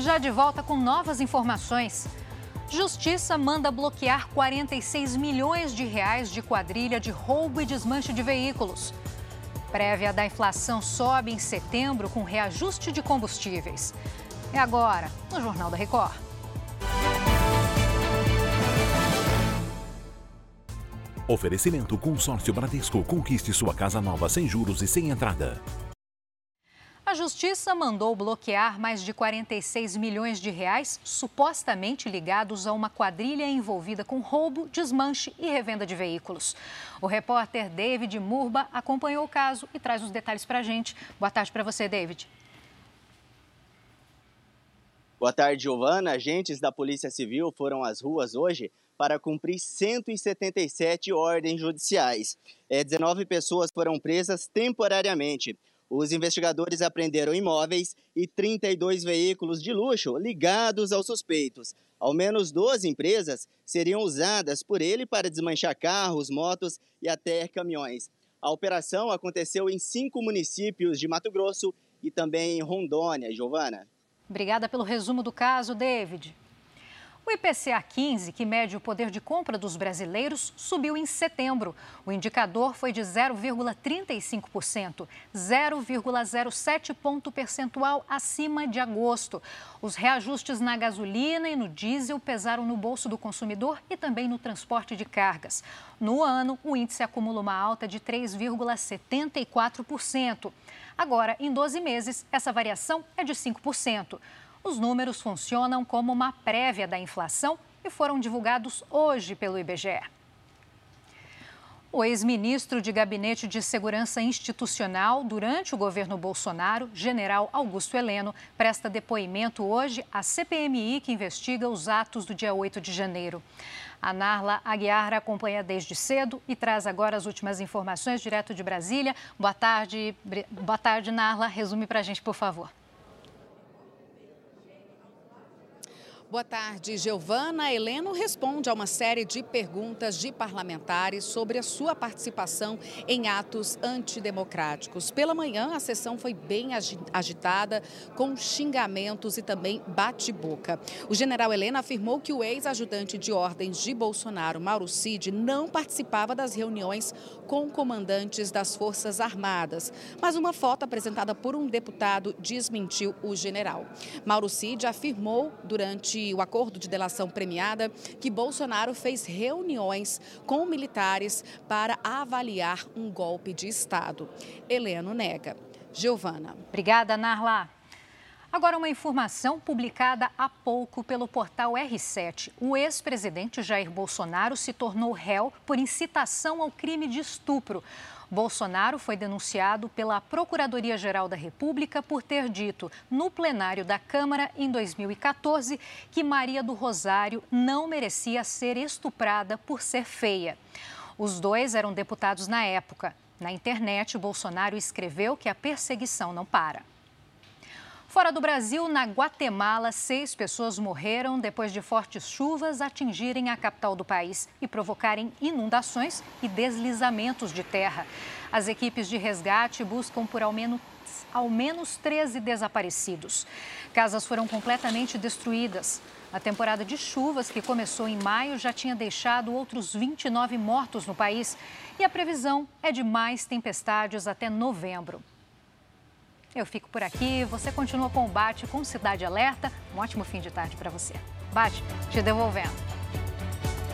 já de volta com novas informações. Justiça manda bloquear 46 milhões de reais de quadrilha de roubo e desmanche de veículos. Prévia da inflação sobe em setembro com reajuste de combustíveis. É agora, no Jornal da Record. Oferecimento Consórcio Bradesco. Conquiste sua casa nova sem juros e sem entrada. A Justiça mandou bloquear mais de 46 milhões de reais supostamente ligados a uma quadrilha envolvida com roubo, desmanche e revenda de veículos. O repórter David Murba acompanhou o caso e traz os detalhes para a gente. Boa tarde para você, David. Boa tarde, Giovana. Agentes da Polícia Civil foram às ruas hoje para cumprir 177 ordens judiciais. 19 pessoas foram presas temporariamente. Os investigadores apreenderam imóveis e 32 veículos de luxo ligados aos suspeitos. Ao menos 12 empresas seriam usadas por ele para desmanchar carros, motos e até caminhões. A operação aconteceu em 5 municípios de Mato Grosso e também em Rondônia. Giovana. Obrigada pelo resumo do caso, David. O IPCA 15, que mede o poder de compra dos brasileiros, subiu em setembro. O indicador foi de 0,35%, 0,07 ponto percentual acima de agosto. Os reajustes na gasolina e no diesel pesaram no bolso do consumidor e também no transporte de cargas. No ano, o índice acumula uma alta de 3,74%. Agora, em 12 meses, essa variação é de 5%. Os números funcionam como uma prévia da inflação e foram divulgados hoje pelo IBGE. O ex-ministro de Gabinete de Segurança Institucional durante o governo Bolsonaro, general Augusto Heleno, presta depoimento hoje à CPMI que investiga os atos do dia 8 de janeiro. A Narla Aguiar acompanha desde cedo e traz agora as últimas informações direto de Brasília. Boa tarde, Narla. Resume para a gente, por favor. Boa tarde, Giovana. Heleno responde a uma série de perguntas de parlamentares sobre a sua participação em atos antidemocráticos. Pela manhã, a sessão foi bem agitada, com xingamentos e também bate-boca. O general Heleno afirmou que o ex-ajudante de ordens de Bolsonaro, Mauro Cid, não participava das reuniões com comandantes das Forças Armadas. Mas uma foto apresentada por um deputado desmentiu o general. Mauro Cid afirmou durante o acordo de delação premiada que Bolsonaro fez reuniões com militares para avaliar um golpe de Estado. Heleno nega. Giovana. Obrigada, Narla. Agora uma informação publicada há pouco pelo portal R7. O ex-presidente Jair Bolsonaro se tornou réu por incitação ao crime de estupro. Bolsonaro foi denunciado pela Procuradoria-Geral da República por ter dito, no plenário da Câmara, em 2014, que Maria do Rosário não merecia ser estuprada por ser feia. Os dois eram deputados na época. Na internet, Bolsonaro escreveu que a perseguição não para. Fora do Brasil, na Guatemala, 6 pessoas morreram depois de fortes chuvas atingirem a capital do país e provocarem inundações e deslizamentos de terra. As equipes de resgate buscam por ao menos 13 desaparecidos. Casas foram completamente destruídas. A temporada de chuvas, que começou em maio, já tinha deixado outros 29 mortos no país. E a previsão é de mais tempestades até novembro. Eu fico por aqui, você continua com o Bate com Cidade Alerta. Um ótimo fim de tarde para você. Bate, te devolvendo.